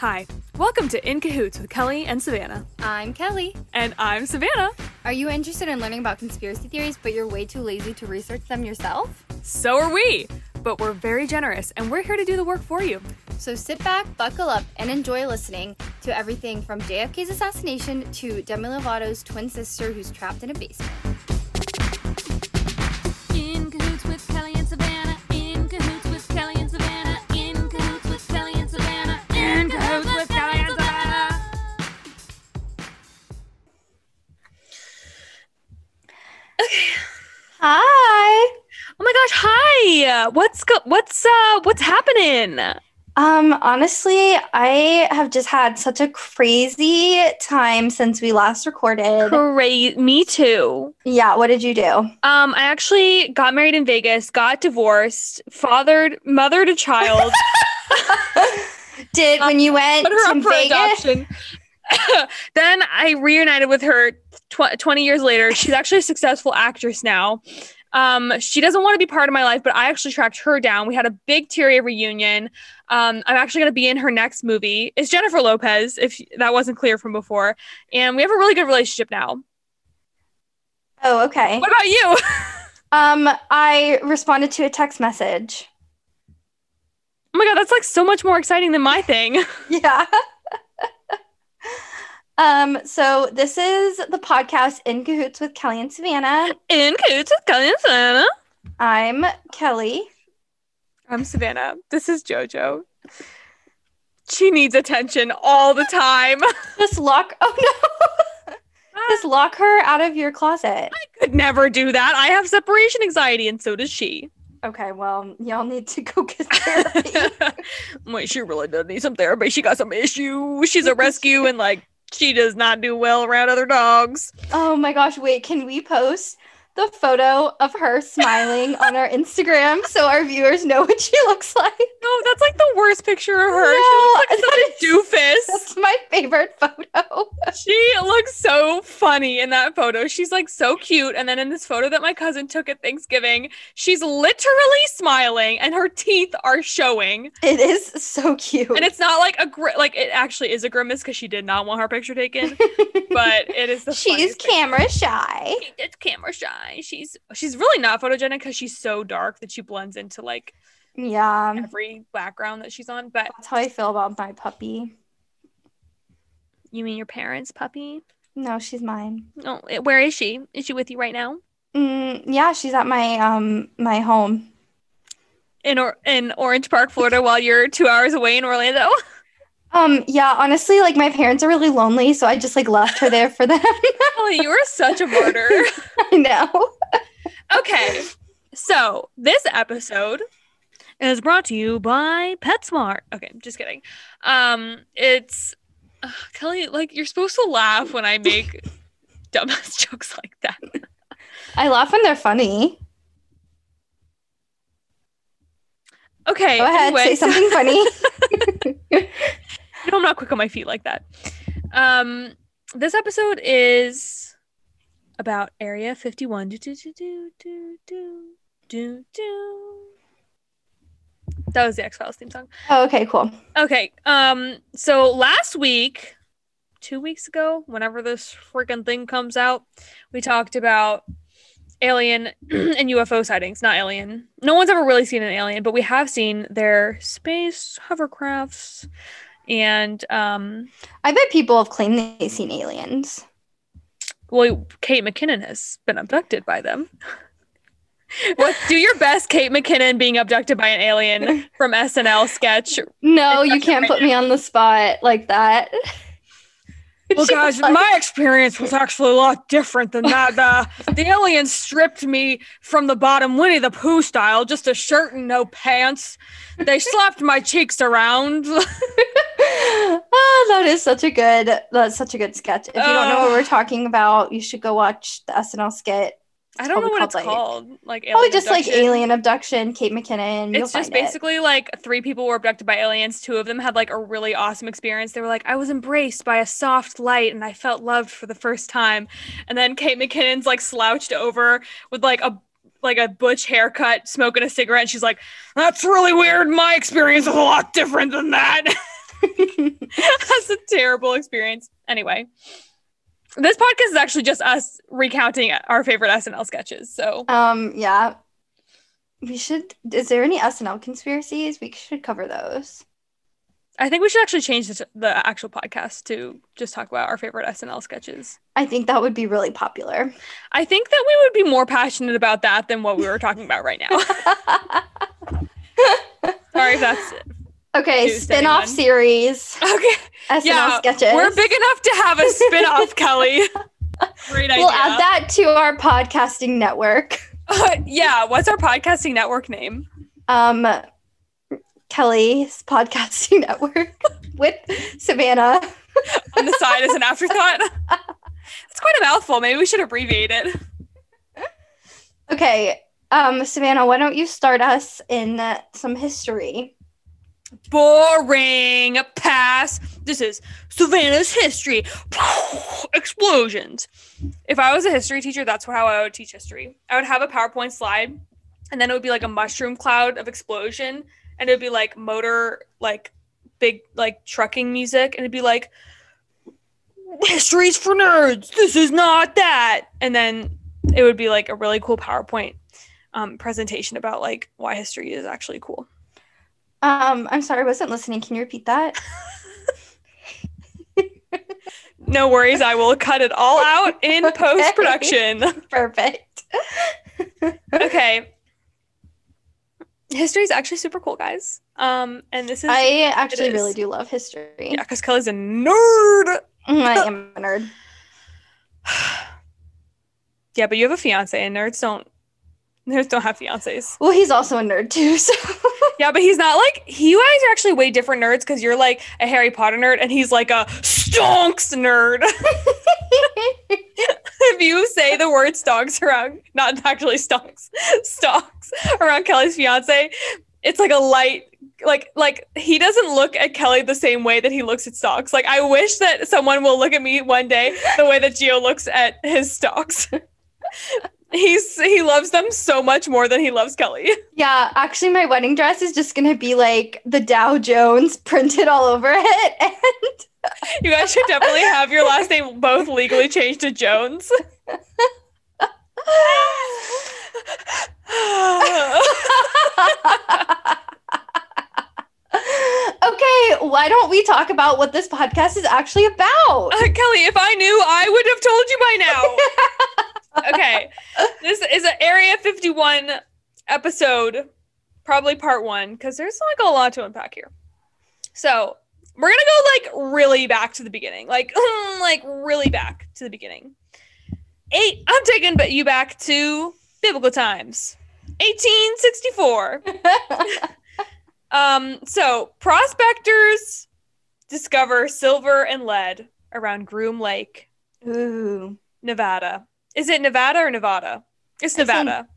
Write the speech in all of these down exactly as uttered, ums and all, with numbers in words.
Hi, welcome to In Cahoots with Kelly and Savannah. I'm Kelly. And I'm Savannah. Are you interested in learning about conspiracy theories, but you're way too lazy to research them yourself? So are we, but we're very generous and we're here to do the work for you. So sit back, buckle up, and enjoy listening to everything from J F K's assassination to Demi Lovato's twin sister who's trapped in a basement. In Cahoots with Kelly and Savannah. In Cahoots with Kelly and Savannah. In Cahoots with Kelly and Savannah. In Cahoots with Kelly and Savannah. Okay. Hi. Oh my gosh. Hi. What's go- what's uh what's happening? Um, honestly, I have just had such a crazy time since we last recorded. Crazy. Me too. Yeah. What did you do? Um, I actually got married in Vegas, got divorced, fathered, mothered a child. Did um, when you went put her to up for Vegas? Adoption. Then I reunited with her tw- twenty years later. She's actually a successful actress now. Um, she doesn't want to be part of my life, but I actually tracked her down. We had a big teary reunion. Um, I'm actually going to be in her next movie. It's Jennifer Lopez, if that wasn't clear from before. And we have a really good relationship now. Oh, okay. What about you? um, I responded to a text message. Oh my God, that's like so much more exciting than my thing. Yeah. Um, so this is the podcast In Cahoots with Kelly and Savannah. In Cahoots with Kelly and Savannah. I'm Kelly. I'm Savannah. This is Jojo. She needs attention all the time. Just lock, oh no. Just lock her out of your closet. I could never do that. I have separation anxiety and so does she. Okay, well, y'all need to go get therapy. Wait, she really does need some therapy. She got some issues. She's a rescue and like, she does not do well around other dogs. Oh my gosh, wait, can we post the photo of her smiling on our Instagram so our viewers know what she looks like? No, that's like the worst picture of her. No, she looks like such a doofus. That's my favorite photo. She looks so funny in that photo. She's like so cute. And then in this photo that my cousin took at Thanksgiving, she's literally smiling and her teeth are showing. It is so cute. And it's not like a, gr- like it actually is a grimace because she did not want her picture taken. But it is the She's camera picture. shy. It's camera shy. She's she's really not photogenic because she's so dark that she blends into like yeah every background that she's on. But that's how I feel about my puppy. You mean your parents' puppy? No, she's mine. Oh, where is she? Is she with you right now? Mm, yeah, she's at my um my home in or- in Orange Park, Florida, while you're two hours away in Orlando. Um, yeah, honestly, like my parents are really lonely, so I just like left her there for them. Oh, you are such a martyr. I know. Okay, so this episode is brought to you by PetSmart. Okay, just kidding. Um, it's uh, Kelly. Like you're supposed to laugh when I make dumbass jokes like that. I laugh when they're funny. Okay, go ahead. Anyway, say something funny. No, I'm not quick on my feet like that. Um, this episode is about Area fifty-one. Do, do, do, do, do, do, do. That was the X-Files theme song. Oh, okay, cool. Okay, um, so last week, two weeks ago, whenever this freaking thing comes out, we talked about alien and U F O sightings. Not alien. No one's ever really seen an alien, but we have seen their space hovercrafts. And um, I bet people have claimed they've seen aliens. Well, Kate McKinnon has been abducted by them. Well, do your best, Kate McKinnon being abducted by an alien from S N L sketch. No, you can't right put now. me on the spot like that. Well, guys, like- my experience was actually a lot different than that. Uh, the aliens stripped me from the bottom, Winnie the Pooh style, just a shirt and no pants. They slapped my cheeks around. Oh, that is such a good, that's such a good sketch. If you uh, don't know what we're talking about, you should go watch the S N L skit. It's I don't know what it's like, called. Like alien probably just abduction. Like alien abduction, Kate McKinnon. It's You'll just basically it. Like three people were abducted by aliens. Two of them had like a really awesome experience. They were like, I was embraced by a soft light and I felt loved for the first time. And then Kate McKinnon's like slouched over with like a like a butch haircut, smoking a cigarette. And she's like, that's really weird. My experience is a lot different than that. That's a terrible experience. Anyway, this podcast is actually just us recounting our favorite S N L sketches. So, um, yeah, we should. Is there any S N L conspiracies? We should cover those. I think we should actually change the, the actual podcast to just talk about our favorite S N L sketches. I think that would be really popular. I think that we would be more passionate about that than what we were talking about right now. Sorry if that's it. Okay, spin-off anyone. Series. Okay. S N L yeah, sketches. We're big enough to have a spin-off, Kelly. Great idea. We'll add that to our podcasting network. Uh, yeah, what's our podcasting network name? Um, Kelly's Podcasting Network with Savannah. On the side as an afterthought. That's quite a mouthful. Maybe we should abbreviate it. Okay, um, Savannah, why don't you start us in uh, some history? Boring. Pass. This is Savannah's history. Explosions. If I was a history teacher, that's how I would teach history. I would have a PowerPoint slide, and then it would be like a mushroom cloud of explosion, and it would be like motor, like big, like trucking music, and it'd be like, history's for nerds. This is not that. And then it would be like a really cool PowerPoint um, presentation about like why history is actually cool. Um, I'm sorry, I wasn't listening. Can you repeat that? No worries. I will cut it all out in okay. post-production. Perfect. Okay. History is actually super cool, guys. Um, and this is I actually is. really do love history. Yeah, because Kelly's a nerd. I am a nerd. Yeah, but you have a fiance, and nerds don't nerds don't have fiancés. Well, he's also a nerd too, so. Yeah, but he's not like, you guys are actually way different nerds, because you're like a Harry Potter nerd and he's like a stonks nerd. If you say the word stonks around, not actually stonks, stonks around Kelly's fiance, it's like a light, like, like he doesn't look at Kelly the same way that he looks at stocks. Like, I wish that someone will look at me one day the way that Gio looks at his stocks. He's he loves them so much more than he loves Kelly. Yeah, actually, my wedding dress is just gonna be like the Dow Jones printed all over it. And you guys should definitely have your last name both legally changed to Jones. Okay, why don't we talk about what this podcast is actually about? Uh, Kelly, if I knew, I would have told you by now. Okay, this is an Area fifty-one episode, probably part one, because there's like a lot to unpack here. So we're gonna go like really back to the beginning, like like really back to the beginning. Eight, I'm taking but you back to biblical times, eighteen sixty-four. um, so prospectors discover silver and lead around Groom Lake, ooh, Nevada. Is it Nevada or Nevada? It's Nevada.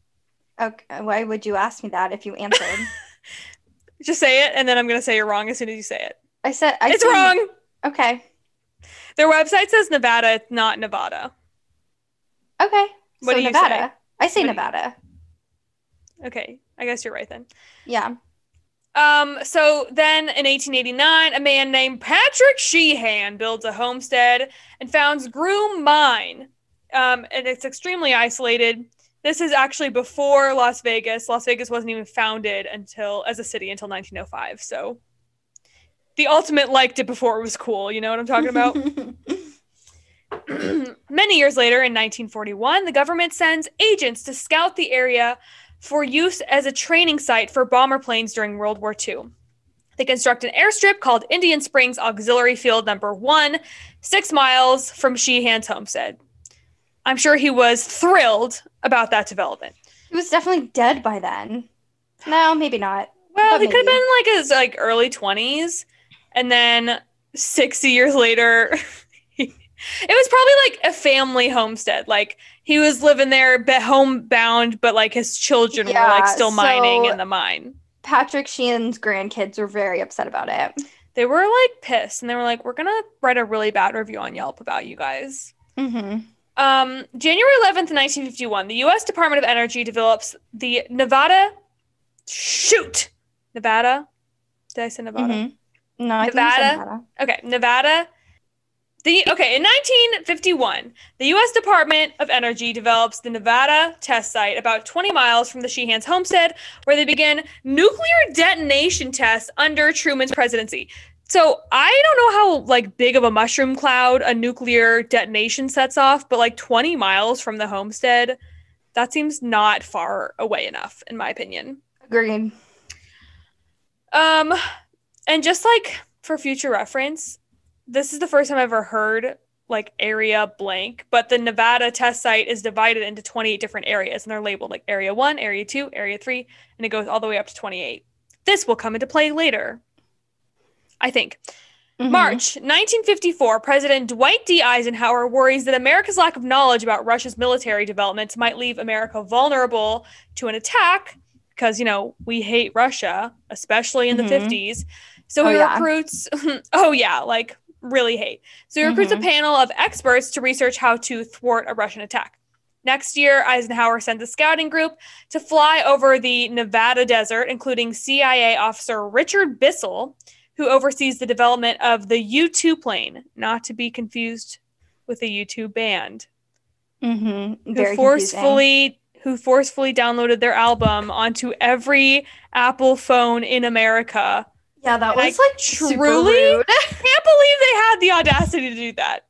In, okay. Why would you ask me that if you answered? Just say it, and then I'm going to say you're wrong as soon as you say it. I said... I it's said, wrong! Okay. Their website says Nevada. It's not Nevada. Okay. What so do you Nevada. Say? I say what Nevada. You... Okay. I guess you're right then. Yeah. Um. So then in eighteen eighty-nine, a man named Patrick Sheehan builds a homestead and founds Groom Mine. Um, and it's extremely isolated. This is actually before Las Vegas. Las Vegas wasn't even founded until as a city until nineteen oh five. So the ultimate liked it before it was cool. You know what I'm talking about? Many years later, in nineteen forty-one, the government sends agents to scout the area for use as a training site for bomber planes during World War Two. They construct an airstrip called Indian Springs Auxiliary Field Number one, six miles from Sheehan's homestead. I'm sure he was thrilled about that development. He was definitely dead by then. No, maybe not. Well, but he maybe. could have been like his like early twenties, and then sixty years later, he, it was probably like a family homestead. Like he was living there, but homebound, but like his children yeah, were like still so mining in the mine. Patrick Sheehan's grandkids were very upset about it. They were like pissed, and they were like, "We're gonna write a really bad review on Yelp about you guys." Mm-hmm. Um, January eleventh, nineteen fifty-one, the U S Department of Energy develops the Nevada, shoot, Nevada, did I say Nevada? Mm-hmm. No, I Nevada. Think Nevada. Okay, Nevada. The, okay, in nineteen fifty-one, the U S Department of Energy develops the Nevada test site about twenty miles from the Sheehan's homestead, where they begin nuclear detonation tests under Truman's presidency. So I don't know how like big of a mushroom cloud a nuclear detonation sets off, but like twenty miles from the homestead, that seems not far away enough, in my opinion. Agreed. Um, and just like for future reference, this is the first time I've ever heard like area blank, but the Nevada test site is divided into twenty-eight different areas, and they're labeled like area one, area two, area three, and it goes all the way up to twenty-eight. This will come into play later, I think. Mm-hmm. March nineteen fifty-four, President Dwight D. Eisenhower worries that America's lack of knowledge about Russia's military developments might leave America vulnerable to an attack because, you know, we hate Russia, especially in mm-hmm. the fifties. So oh, he yeah. recruits, oh yeah, like, really hate. So he recruits mm-hmm. a panel of experts to research how to thwart a Russian attack. Next year, Eisenhower sends a scouting group to fly over the Nevada desert, including C I A officer Richard Bissell, who oversees the development of the U two plane, not to be confused with the U two band, mm-hmm. Very who forcefully confusing. who forcefully downloaded their album onto every Apple phone in America. Yeah, that and was I like truly rude. Can't believe they had the audacity to do that.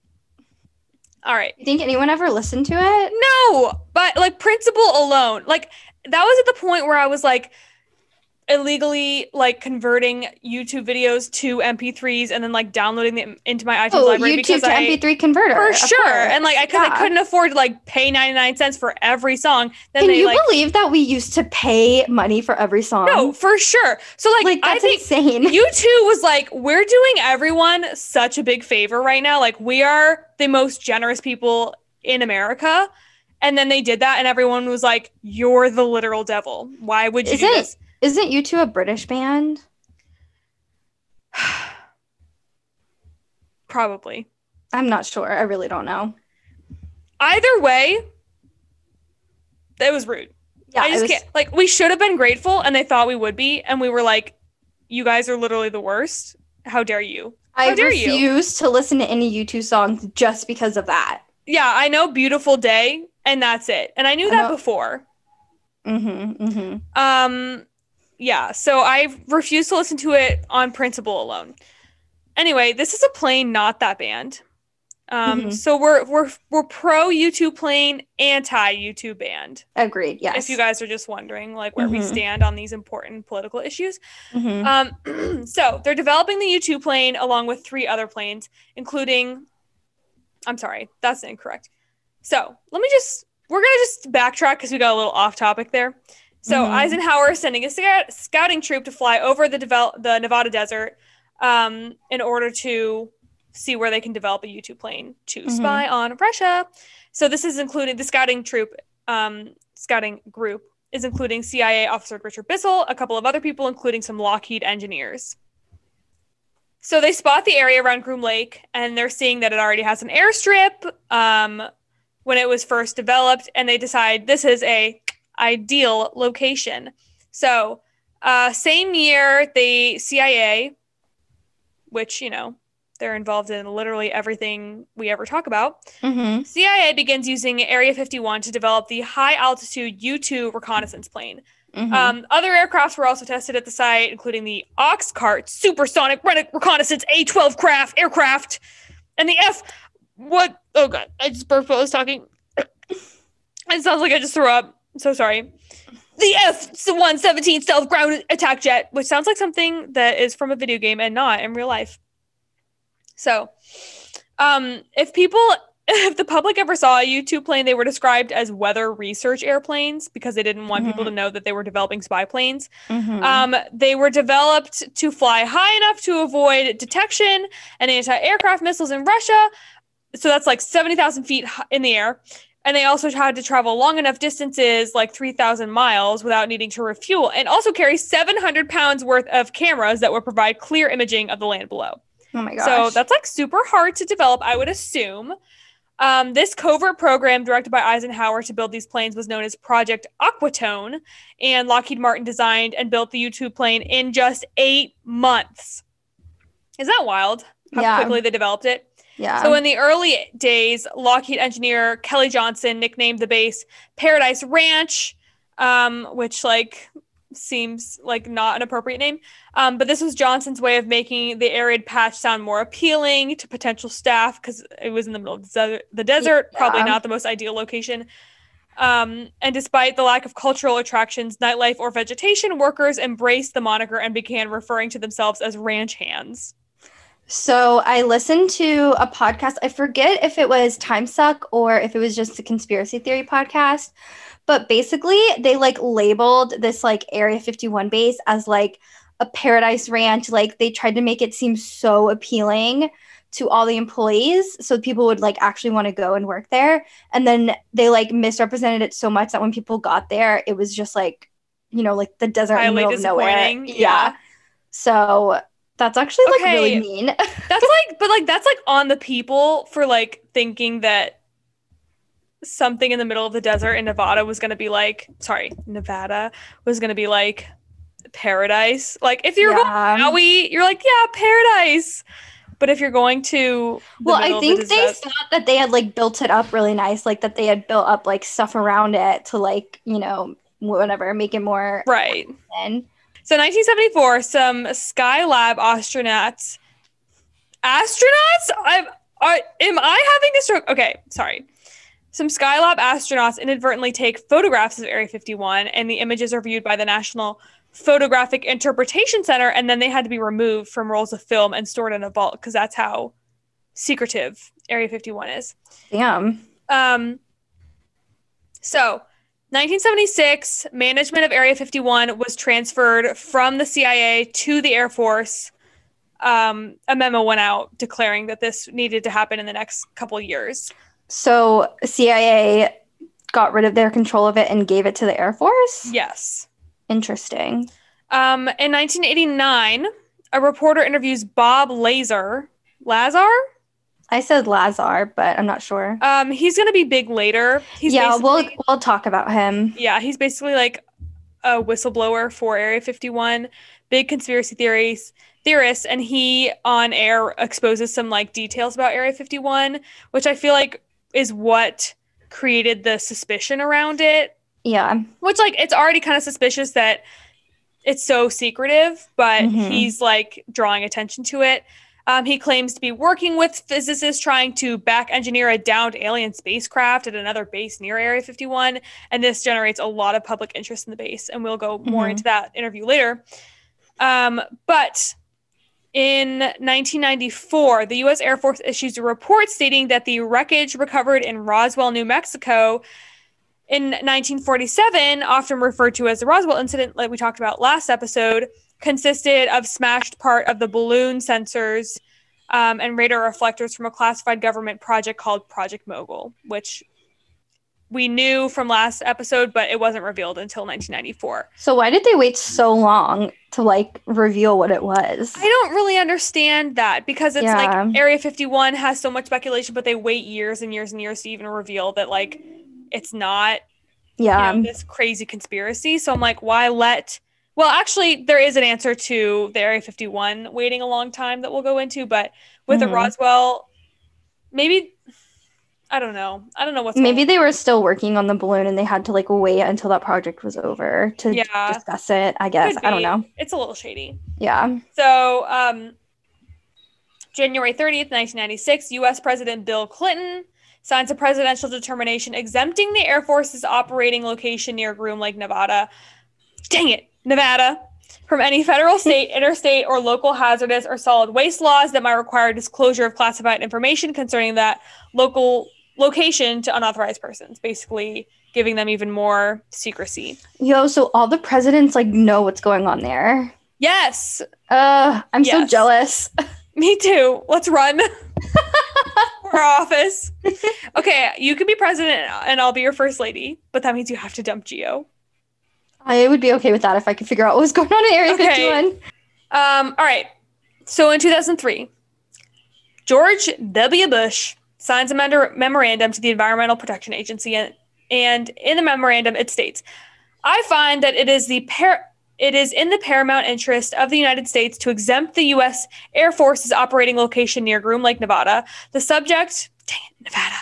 All right. You think anyone ever listened to it? No, but like principle alone, like that was at the point where I was like illegally like converting YouTube videos to M P threes and then like downloading them into my iTunes oh, library. YouTube because to I, M P three converter. For sure. Course. And like I, yeah. I couldn't afford to like pay ninety-nine cents for every song. Then Can they, you like, believe that we used to pay money for every song? No, for sure. So like, like that's I think insane. U two was like, we're doing everyone such a big favor right now. Like we are the most generous people in America. And then they did that and everyone was like, you're the literal devil. Why would you Is do it- this? Isn't U two a British band? Probably. I'm not sure. I really don't know. Either way, it was rude. Yeah, I just was... can't. Like, we should have been grateful, and they thought we would be, and we were like, "You guys are literally the worst. How dare you? How I dare refuse you? to listen to any U two songs just because of that." Yeah, I know "Beautiful Day," and that's it. And I knew I that know. before. Mm-hmm. Mm-hmm. Um. Yeah, so I refuse to listen to it on principle alone. Anyway, this is a plane, not that band. Um, mm-hmm. So we're we're we're pro U two plane, anti U two band. Agreed. Yes. If you guys are just wondering, like where mm-hmm. we stand on these important political issues. Mm-hmm. Um. So they're developing the U two plane along with three other planes, including. I'm sorry, that's incorrect. So let me just we're gonna just backtrack because we got a little off topic there. So mm-hmm. Eisenhower is sending a sc- scouting troop to fly over the devel- the Nevada desert um, in order to see where they can develop a U two plane to mm-hmm. spy on Russia. So this is including the scouting troop, um, scouting group is including C I A officer Richard Bissell, a couple of other people, including some Lockheed engineers. So they spot the area around Groom Lake, and they're seeing that it already has an airstrip um, when it was first developed, and they decide this is a ideal location. So uh same year the C I A, which you know they're involved in literally everything we ever talk about, mm-hmm. C I A begins using Area fifty-one to develop the high altitude U two reconnaissance plane. Mm-hmm. Um, other aircrafts were also tested at the site, including the Oxcart supersonic reconnaissance A twelve craft aircraft and the F what oh god I just burped while I was talking. It sounds like I just threw up. So sorry. The F one seventeen stealth ground attack jet, which sounds like something that is from a video game and not in real life. So, um, if people, if the public ever saw a U two plane, they were described as weather research airplanes because they didn't want mm-hmm. people to know that they were developing spy planes. Mm-hmm. Um, they were developed to fly high enough to avoid detection and anti-aircraft missiles in Russia. So that's like seventy thousand feet in the air. And they also had to travel long enough distances, like three thousand miles, without needing to refuel, and also carry seven hundred pounds worth of cameras that would provide clear imaging of the land below. Oh my gosh. So that's like super hard to develop, I would assume. Um, this covert program directed by Eisenhower to build these planes was known as Project Aquatone, and Lockheed Martin designed and built the U two plane in just eight months. Is that wild? How yeah. quickly they developed it. Yeah. So in the early days, Lockheed engineer Kelly Johnson nicknamed the base Paradise Ranch, um, which like seems like not an appropriate name. Um, but this was Johnson's way of making the arid patch sound more appealing to potential staff because it was in the middle of the desert, yeah. probably not the most ideal location. Um, and despite the lack of cultural attractions, nightlife, or vegetation, workers embraced the moniker and began referring to themselves as ranch hands. So I listened to a podcast. I forget if it was Time Suck or if it was just a conspiracy theory podcast, but basically they like labeled this like Area fifty-one base as like a paradise ranch. Like they tried to make it seem so appealing to all the employees so people would like actually want to go and work there. And then they like misrepresented it so much that when people got there, it was just like, you know, like the desert in the middle of nowhere. Yeah. yeah. So that's actually like okay. really mean. That's like, but like, that's like on the people for like thinking that something in the middle of the desert in Nevada was going to be like, sorry, Nevada was going to be like paradise. Like if you're yeah. going to Maui, you're like, yeah, paradise. But if you're going to, well, I think they thought that they had like built it up really nice. Like that they had built up like stuff around it to like, you know, whatever, make it more. Right. Fun. So nineteen seventy-four, some Skylab astronauts, astronauts, I'm, I, am I having a stroke? Okay, sorry. Some Skylab astronauts inadvertently take photographs of Area fifty-one, and the images are viewed by the National Photographic Interpretation Center, and then they had to be removed from rolls of film and stored in a vault, because that's how secretive Area fifty-one is. Damn. Um. So... nineteen seventy-six, management of Area fifty-one was transferred from the C I A to the Air Force. Um, a memo went out declaring that this needed to happen in the next couple of years. So C I A got rid of their control of it and gave it to the Air Force? Yes. Interesting. Um, in nineteen eighty-nine, a reporter interviews Bob Lazar. Lazar? I said Lazar, but I'm not sure. Um, he's going to be big later. He's yeah, we'll we'll talk about him. Yeah, he's basically like a whistleblower for Area fifty-one, big conspiracy theories, theorists, and he on air exposes some like details about Area fifty-one, which I feel like is what created the suspicion around it. Yeah. Which like it's already kind of suspicious that it's so secretive, but mm-hmm. he's like drawing attention to it. Um, he claims to be working with physicists trying to back engineer a downed alien spacecraft at another base near Area fifty-one. And this generates a lot of public interest in the base. And we'll go more mm-hmm. into that interview later. Um, but in nineteen ninety-four, the U S Air Force issues a report stating that the wreckage recovered in Roswell, New Mexico in nineteen forty-seven, often referred to as the Roswell incident, like we talked about last episode, consisted of smashed part of the balloon sensors um, and radar reflectors from a classified government project called Project Mogul, which we knew from last episode, but it wasn't revealed until nineteen ninety-four. So why did they wait so long to, like, reveal what it was? I don't really understand that, because it's, yeah. like, Area fifty-one has so much speculation, but they wait years and years and years to even reveal that, like, it's not yeah. you know, this crazy conspiracy. So I'm like, why let... Well, actually, there is an answer to the Area fifty-one waiting a long time that we'll go into, but with mm-hmm. the Roswell, maybe, I don't know. I don't know what's Maybe going they on. Were still working on the balloon and they had to, like, wait until that project was over to yeah. discuss it, I guess. I don't know. It's a little shady. Yeah. So, um, January thirtieth, nineteen ninety-six, U S President Bill Clinton signs a presidential determination exempting the Air Force's operating location near Groom Lake, Nevada. Dang it. Nevada, from any federal, state, interstate, or local hazardous or solid waste laws that might require disclosure of classified information concerning that local location to unauthorized persons, basically giving them even more secrecy. Yo, so all the presidents, like, know what's going on there. Yes. Uh, I'm yes. so jealous. Me too. Let's run for office. Okay, you can be president and I'll be your first lady, but that means you have to dump Geo. I would be okay with that if I could figure out what was going on in Area okay. fifty-one. Um, all right. So in two thousand three, George W. Bush signs a memor- memorandum to the Environmental Protection Agency, and, and in the memorandum it states, I find that it is the par- It is in the paramount interest of the United States to exempt the U S. Air Force's operating location near Groom Lake, Nevada, the subject, dang it, Nevada,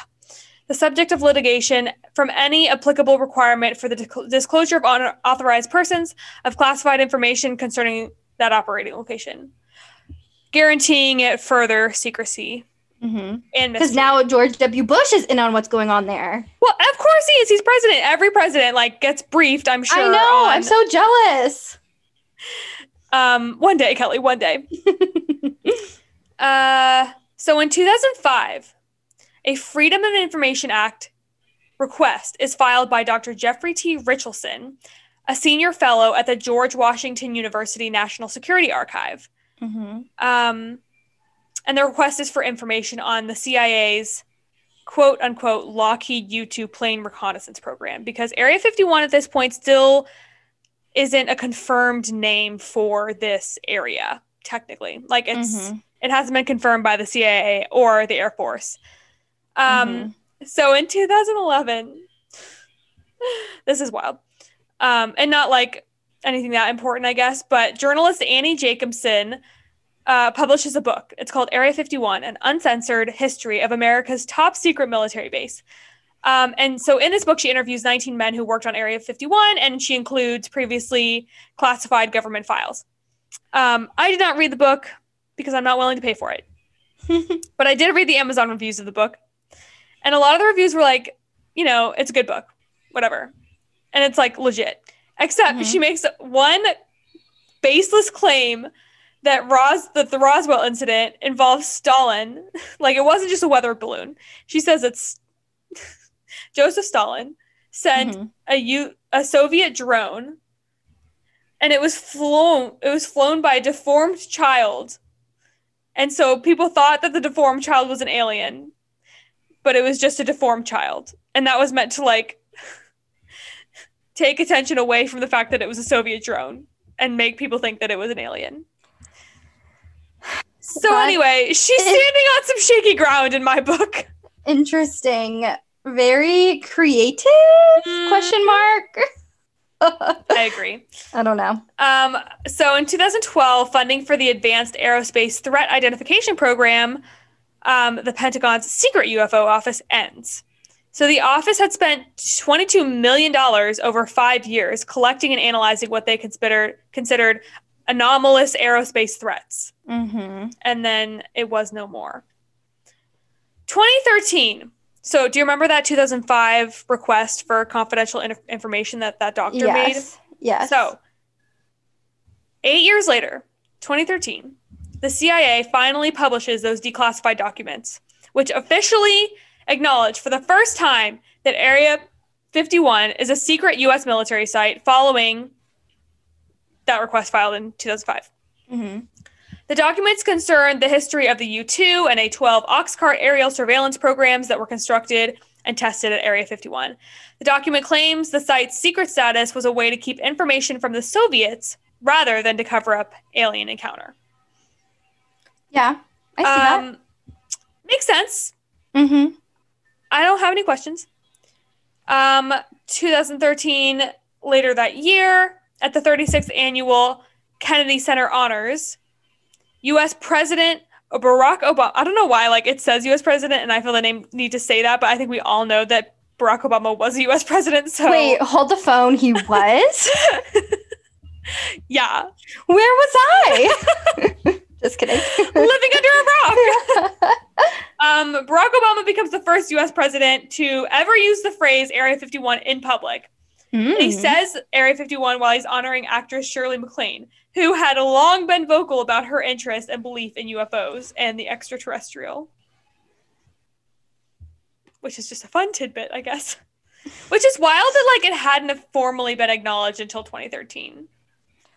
the subject of litigation from any applicable requirement for the disclosure of unauthorized persons of classified information concerning that operating location, guaranteeing it further secrecy. Mm-hmm. And because now George W. Bush is in on what's going on there. Well, of course he is. He's president. Every president like gets briefed. I'm sure. I know. On... I'm so jealous. Um, one day, Kelly. One day. uh, so in two thousand five, a Freedom of Information Act request is filed by Doctor Jeffrey T. Richardson, a senior fellow at the George Washington University National Security Archive. Mm-hmm. Um. And the request is for information on the C I A's quote unquote Lockheed U two plane reconnaissance program, because Area fifty-one at this point still isn't a confirmed name for this area, technically. Like it's mm-hmm. it hasn't been confirmed by the C I A or the Air Force. Um, mm-hmm. So in two thousand eleven, this is wild. Um, and not like anything that important, I guess, but journalist Annie Jacobson Uh, publishes a book. It's called Area fifty-one, An Uncensored History of America's Top Secret Military Base. Um, and so in this book, she interviews nineteen men who worked on Area fifty-one, and she includes previously classified government files. Um, I did not read the book because I'm not willing to pay for it. But I did read the Amazon reviews of the book. And a lot of the reviews were like, you know, it's a good book, whatever. And it's like legit. Except mm-hmm. she makes one baseless claim that Ros- that the Roswell incident involves Stalin. Like, it wasn't just a weather balloon. She says it's Joseph Stalin sent mm-hmm. a U- a Soviet drone, and it was flown it was flown by a deformed child. And so people thought that the deformed child was an alien, but it was just a deformed child. And that was meant to, like, take attention away from the fact that it was a Soviet drone and make people think that it was an alien. So but anyway, she's standing on some shaky ground in my book. Interesting. Very creative? Mm. Question mark. I agree. I don't know. Um, so in two thousand twelve, funding for the Advanced Aerospace Threat Identification Program, um, the Pentagon's secret U F O office, ends. So the office had spent twenty-two million dollars over five years collecting and analyzing what they considered considered anomalous aerospace threats. Mm-hmm. And then it was no more. twenty thirteen. So do you remember that two thousand five request for confidential in- information that that doctor yes. made? Yes. So eight years later, twenty thirteen, the C I A finally publishes those declassified documents, which officially acknowledge for the first time that Area fifty-one is a secret U S military site following that request filed in two thousand five. Mm-hmm. The documents concern the history of the U two and A twelve Oxcart aerial surveillance programs that were constructed and tested at Area fifty-one. The document claims the site's secret status was a way to keep information from the Soviets rather than to cover up alien encounter. Yeah, I see um, that. Makes sense. Mm-hmm. I don't have any questions. Um, twenty thirteen, later that year, at the thirty-sixth Annual Kennedy Center Honors, U S President Barack Obama, I don't know why, like, it says U S President, and I feel the name need to say that, but I think we all know that Barack Obama was a U S president, so. Wait, hold the phone, he was? Yeah. Where was I? Just kidding. Living under a rock. um, Barack Obama becomes the first U S president to ever use the phrase Area fifty-one in public. Mm. He says Area fifty-one while he's honoring actress Shirley MacLaine, who had long been vocal about her interest and belief in U F Os and the extraterrestrial. Which is just a fun tidbit, I guess. Which is wild that, like, it hadn't formally been acknowledged until twenty thirteen.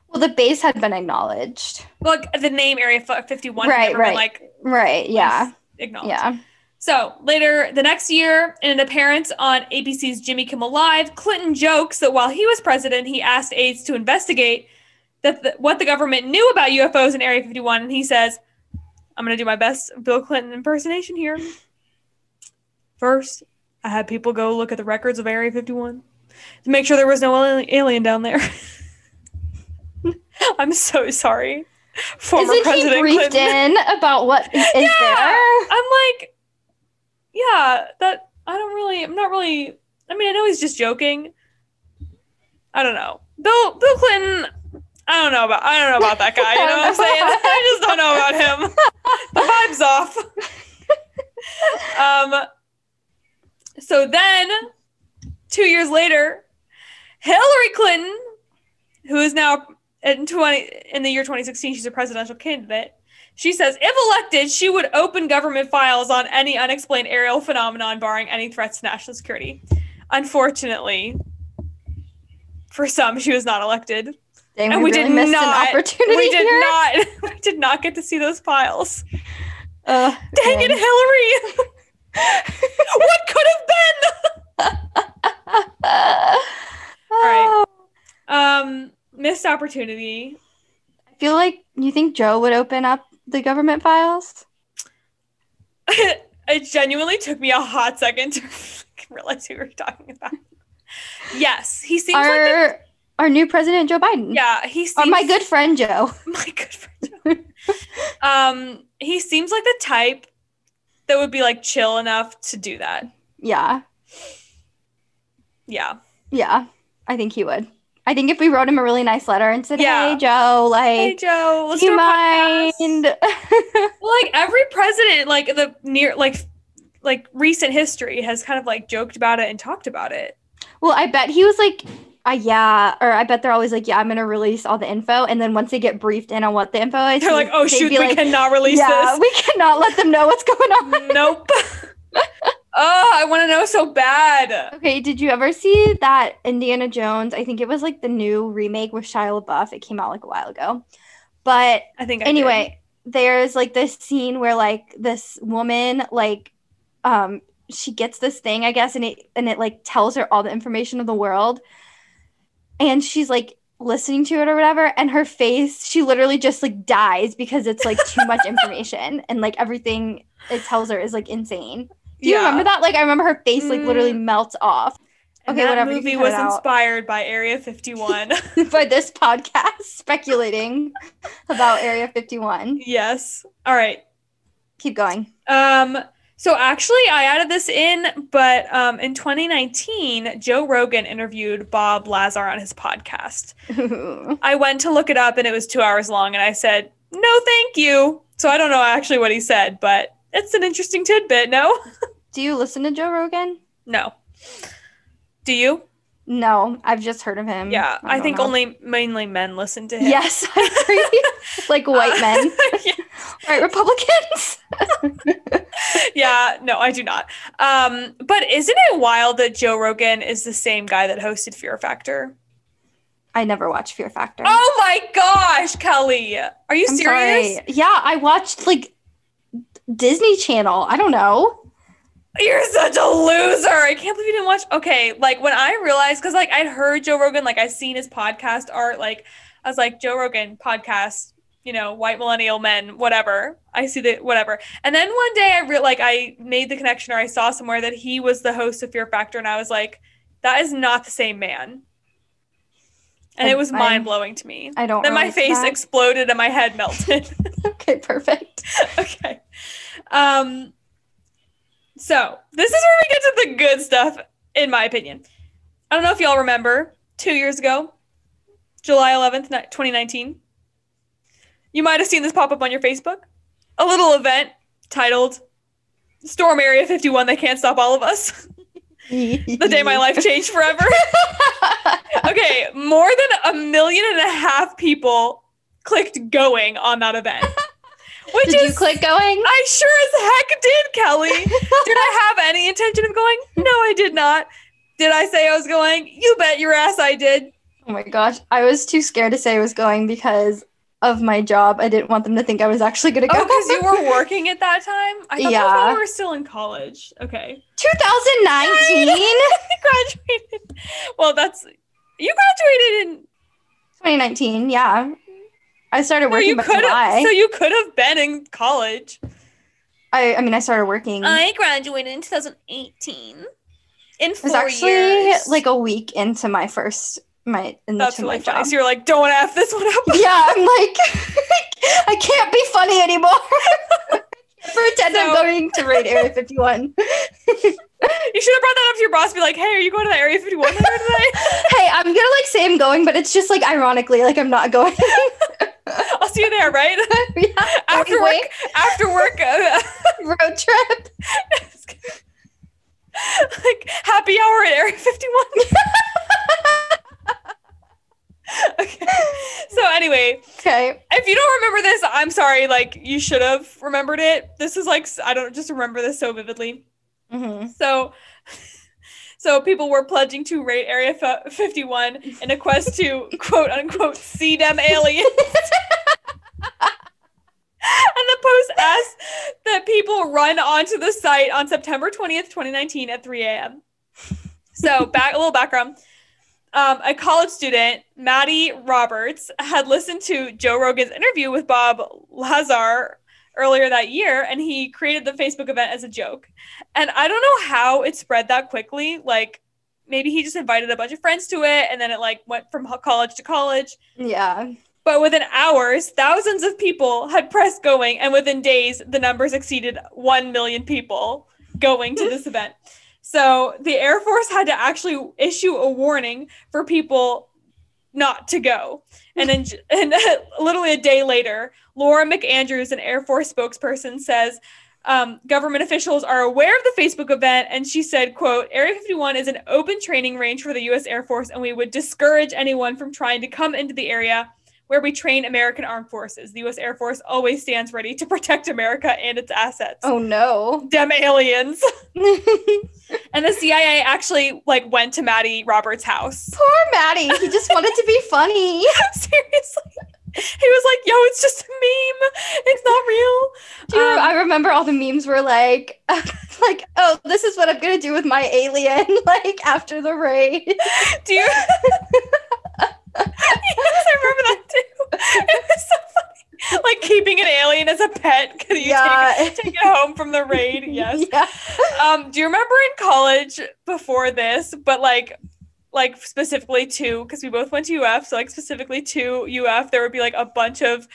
Well, the base had been acknowledged. Well, like, the name Area fifty-one right, had never right. been, like... Right, yeah. Acknowledged. Yeah. So, later the next year, in an appearance on A B C's Jimmy Kimmel Live, Clinton jokes that while he was president, he asked aides to investigate that the, what the government knew about U F Os in Area fifty-one, and he says, I'm going to do my best Bill Clinton impersonation here. First, I had people go look at the records of Area fifty-one to make sure there was no alien down there. I'm so sorry. Former Isn't President he briefed Clinton. in about what is yeah, there? I'm like, yeah, that I don't really, I'm not really, I mean, I know he's just joking. I don't know. Bill, Bill Clinton, I don't know about, I don't know about that guy. You know what I'm saying? I just don't know about him. The vibe's off. um. So then, two years later, Hillary Clinton, who is now in twenty in the year twenty sixteen, she's a presidential candidate. She says, if elected, she would open government files on any unexplained aerial phenomenon, barring any threats to national security. Unfortunately, for some, she was not elected. Dang, and we, we really did missed not, an opportunity we did here. not, we did not get to see those files. Uh, Dang man. it, Hillary! What could have been? All right. Um, missed opportunity. I feel like, you think Joe would open up the government files? It genuinely took me a hot second to realize who we were talking about. Yes, he seems our, like the- our new president, Joe Biden. Yeah, he seems. Or my good friend Joe. My good friend Joe. um, he seems like the type that would be like chill enough to do that. Yeah. Yeah. Yeah. I think he would. I think if we wrote him a really nice letter and said, yeah. Hey Joe, like Hey Joe, let's do, do a mind. Podcast. Well, like every president, like the near like like recent history has kind of like joked about it and talked about it. Well, I bet he was like, uh, yeah, or I bet they're always like, yeah, I'm going to release all the info. And then once they get briefed in on what the info is, they're like, oh, shoot, we like, cannot release yeah, this. We cannot let them know what's going on. Nope. Oh, I want to know so bad. Okay, did you ever see that Indiana Jones? I think it was like the new remake with Shia LaBeouf. It came out like a while ago. But I think I anyway, did. There's like this scene where like this woman, like, um, she gets this thing, I guess, and it and it like tells her all the information of the world. And she's like listening to it or whatever, and her face, she literally just like dies because it's like too much information, and like everything it tells her is like insane. Do you yeah. remember that? Like I remember her face like literally melts off. And okay, that whatever. Movie was inspired by Area fifty-one. By this podcast speculating about Area fifty-one. Yes. All right. Keep going. Um. So actually, I added this in, but um, in twenty nineteen, Joe Rogan interviewed Bob Lazar on his podcast. Ooh. I went to look it up, and it was two hours long, and I said, no, thank you. So I don't know actually what he said, but it's an interesting tidbit, no? Do you listen to Joe Rogan? No. Do you? No, I've just heard of him. Yeah, I, I think know. only mainly men listen to him. Yes, I agree. Like white uh, men. Yeah. All right, Republicans. Yeah, no, I do not. Um, but isn't it wild that Joe Rogan is the same guy that hosted Fear Factor? I never watched Fear Factor. Oh my gosh, Kelly. Are you I'm serious? Sorry. Yeah, I watched like Disney Channel. I don't know. You're such a loser. I can't believe you didn't watch. Okay, like when I realized, because like I'd heard Joe Rogan, like I'd seen his podcast art. Like I was like, Joe Rogan podcast, you know, white millennial men, whatever. I see that, whatever. And then one day I re- like I made the connection, or I saw somewhere that he was the host of Fear Factor, and I was like, that is not the same man. And I, it was mind blowing to me. I don't. Then my face that. exploded and my head melted. Okay, perfect. Okay. Um. So this is where we get to the good stuff, in my opinion. I don't know if y'all remember, two years ago, July eleventh, twenty nineteen. You might have seen this pop up on your Facebook. A little event titled Storm Area fifty-one, They Can't Stop All of Us. The day my life changed forever. Okay, more than a million and a half people clicked going on that event. Which did is, you click going? I sure as heck did, Kelly. Did I have any intention of going? No, I did not. Did I say I was going? You bet your ass I did. Oh my gosh. I was too scared to say I was going because of my job. I didn't want them to think I was actually going to go. Oh, because you were working at that time? I thought yeah. we were still in college. Okay. twenty nineteen? I graduated. Well, that's... You graduated in... twenty nineteen, yeah. I started working no, you by July. So you could have been in college. I, I mean, I started working. I graduated in twenty eighteen. In four years. It was actually years. like a week into my first, my in the, that's to really my funny. So you're like, don't want to F this one up. Yeah, I'm like, I can't be funny anymore. I can't pretend so, I'm going to raid Area fifty-one. You should have brought that up to your boss and be like, hey, are you going to the Area fifty-one today? Hey, I'm gonna like say I'm going, but it's just like ironically, like I'm not going. I'll see you there, right? Yeah, after work, after work uh, road trip. Like happy hour at Area fifty-one. Okay. So anyway, okay. If you don't remember this, I'm sorry. Like you should have remembered it. This is like I don't just remember this so vividly. Mm-hmm. So, so people were pledging to raid Area fifty-one in a quest to quote unquote see them aliens. And the post asked that people run onto the site on September twentieth, twenty nineteen at three a.m. So back a little background. Um, a college student, Maddie Roberts, had listened to Joe Rogan's interview with Bob Lazar earlier that year, and he created the Facebook event as a joke. And I don't know how it spread that quickly. Like, maybe he just invited a bunch of friends to it, and then it, like, went from college to college. Yeah. But within hours, thousands of people had pressed going, and within days, the numbers exceeded one million people going to this event. So the Air Force had to actually issue a warning for people not to go. And then and literally a day later, Laura McAndrews, an Air Force spokesperson, says um, government officials are aware of the Facebook event. And she said, quote, Area fifty-one is an open training range for the U S Air Force, and we would discourage anyone from trying to come into the area where we train American armed forces. The U S Air Force always stands ready to protect America and its assets. Oh no. Dem aliens. And the C I A actually like went to Maddie Roberts' house. Poor Maddie. He just wanted to be funny. Seriously. He was like, yo, it's just a meme. It's not real. Dude, um, I remember all the memes were like, like, oh, this is what I'm going to do with my alien, like after the raid. Do you? Yes, I remember that too. It was so funny. Like keeping an alien as a pet. Cause you yeah. take, take it home from the raid. Yes. Yeah. Um, do you remember in college before this, but like, like specifically to, cause we both went to U F. So like specifically to U F, there would be like a bunch of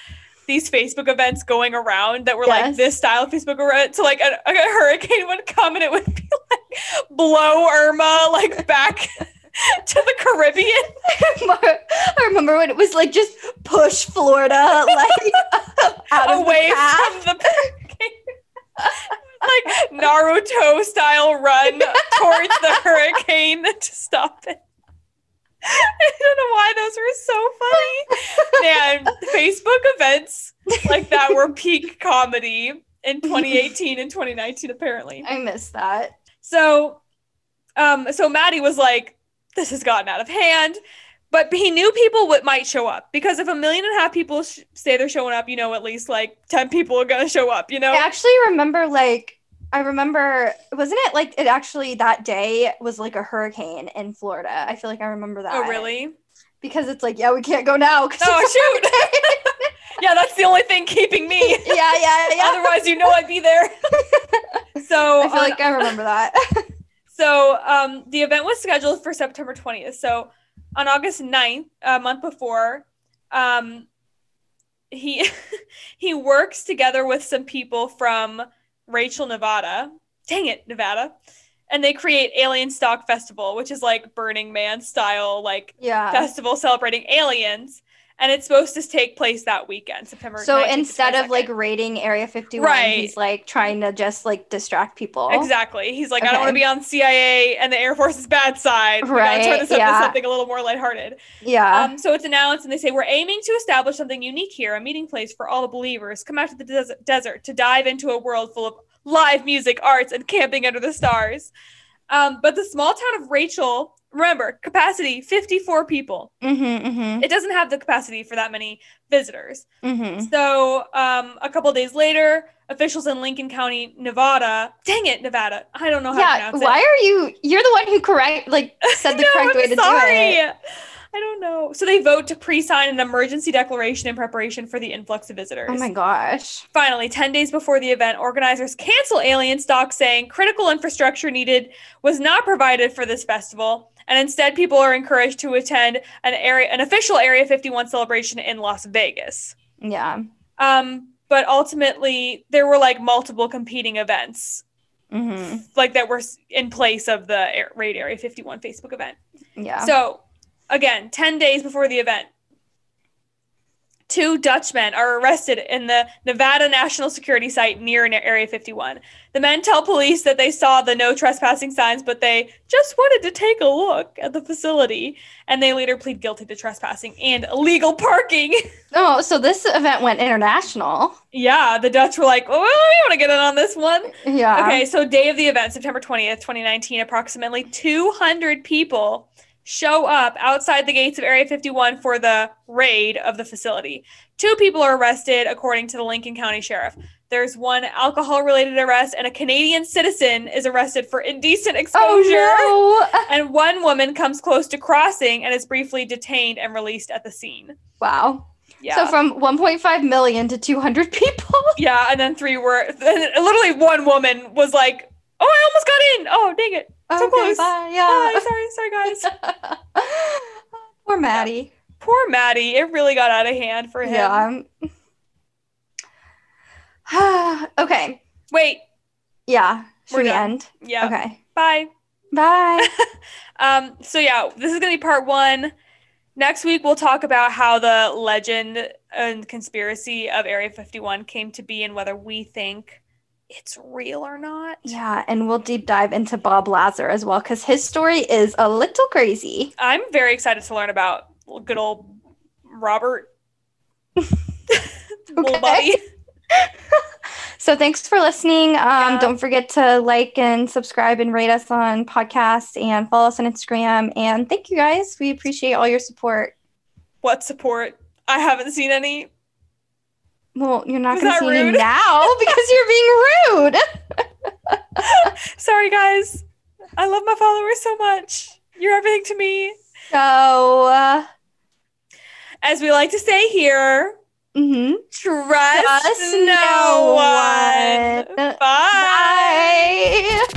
these Facebook events going around that were yes. like this style of Facebook event. So like a, a hurricane would come and it would be like blow Irma, like back to the Caribbean. I remember when it was like just push Florida like out away of the from the like Naruto style run towards the hurricane to stop it. I don't know why those were so funny. Man, Facebook events like that were peak comedy in twenty eighteen and twenty nineteen apparently. I miss that. So, um, so Maddie was like, this has gotten out of hand, but he knew people would might show up because if a million and a half people sh- say they're showing up, you know, at least like ten people are going to show up, you know? I actually remember like, I remember, wasn't it like it actually that day was like a hurricane in Florida. I feel like I remember that. Oh, really? Because it's like, yeah, we can't go now. Oh, shoot. Yeah, that's the only thing keeping me. yeah, yeah, yeah. Otherwise, you know, I'd be there. So I feel on- like I remember that. So um, the event was scheduled for September twentieth. So on August ninth, a month before, um, he he works together with some people from Rachel, Nevada. Dang it, Nevada. And they create Alien Stock Festival, which is like Burning Man style, like yeah. festival celebrating aliens. And it's supposed to take place that weekend, September ninth. So instead of like raiding Area fifty-one, right. he's like trying to just like distract people. Exactly. He's like, okay. I don't want to be on C I A and the Air Force's bad side. We right. gotta turn this up yeah. to something a little more lighthearted. Yeah. Um, so it's announced and they say, we're aiming to establish something unique here, a meeting place for all the believers. Come out to the des- desert to dive into a world full of live music, arts, and camping under the stars. Um, but the small town of Rachel... Remember, capacity, fifty-four people. Mm-hmm, mm-hmm. It doesn't have the capacity for that many visitors. Mm-hmm. So um, a couple days later, officials in Lincoln County, Nevada. Dang it, Nevada. I don't know how yeah, to pronounce it. Yeah, why are you... You're the one who correct, like, said the no, correct I'm way to sorry. do it. I don't know. So they vote to pre-sign an emergency declaration in preparation for the influx of visitors. Oh my gosh. Finally, ten days before the event, organizers cancel Alien Stock, saying critical infrastructure needed was not provided for this festival. and instead people are encouraged to attend an area, an official Area fifty-one celebration in Las Vegas. Yeah. Um, but ultimately there were like multiple competing events, mm-hmm. like that were in place of the Air- Raid Area fifty-one Facebook event. Yeah. So again, ten days before the event, two Dutchmen are arrested in the Nevada National Security Site near Area fifty-one. The men tell police that they saw the no trespassing signs, but they just wanted to take a look at the facility. And they later plead guilty to trespassing and illegal parking. Oh, so this event went international. Yeah, the Dutch were like, oh, we want to get in on this one. Yeah. Okay, so day of the event, September twentieth, twenty nineteen, approximately two hundred people show up outside the gates of Area fifty-one for the raid of the facility. Two people are arrested, according to the Lincoln County Sheriff. There's one alcohol-related arrest, and a Canadian citizen is arrested for indecent exposure. Oh, no. And one woman comes close to crossing and is briefly detained and released at the scene. Wow. Yeah. So from one point five million to two hundred people? Yeah, and then three were... Literally one woman was like, oh, I almost got in! Oh, dang it. So okay, close. Bye, yeah. Bye, sorry, sorry, guys. Poor Maddie. Yeah. Poor Maddie. It really got out of hand for him. Yeah. Okay. Wait. Yeah. Should We're we done. End? Yeah. Okay. Bye. Bye. um. So, yeah, this is going to be part one. Next week, we'll talk about how the legend and conspiracy of Area fifty-one came to be and whether we think it's real or not. Yeah, and we'll deep dive into Bob Lazar as well, because his story is a little crazy. I'm very excited to learn about good old Robert. Little buddy. So thanks for listening. Um, yeah. Don't forget to like and subscribe and rate us on podcasts and follow us on Instagram. And thank you guys. We appreciate all your support. What support? I haven't seen any. Well, you're not going to see me now because you're being rude. Sorry, guys. I love my followers so much. You're everything to me. So, uh, as we like to say here, mm-hmm. trust, trust no one. one. Bye. Bye.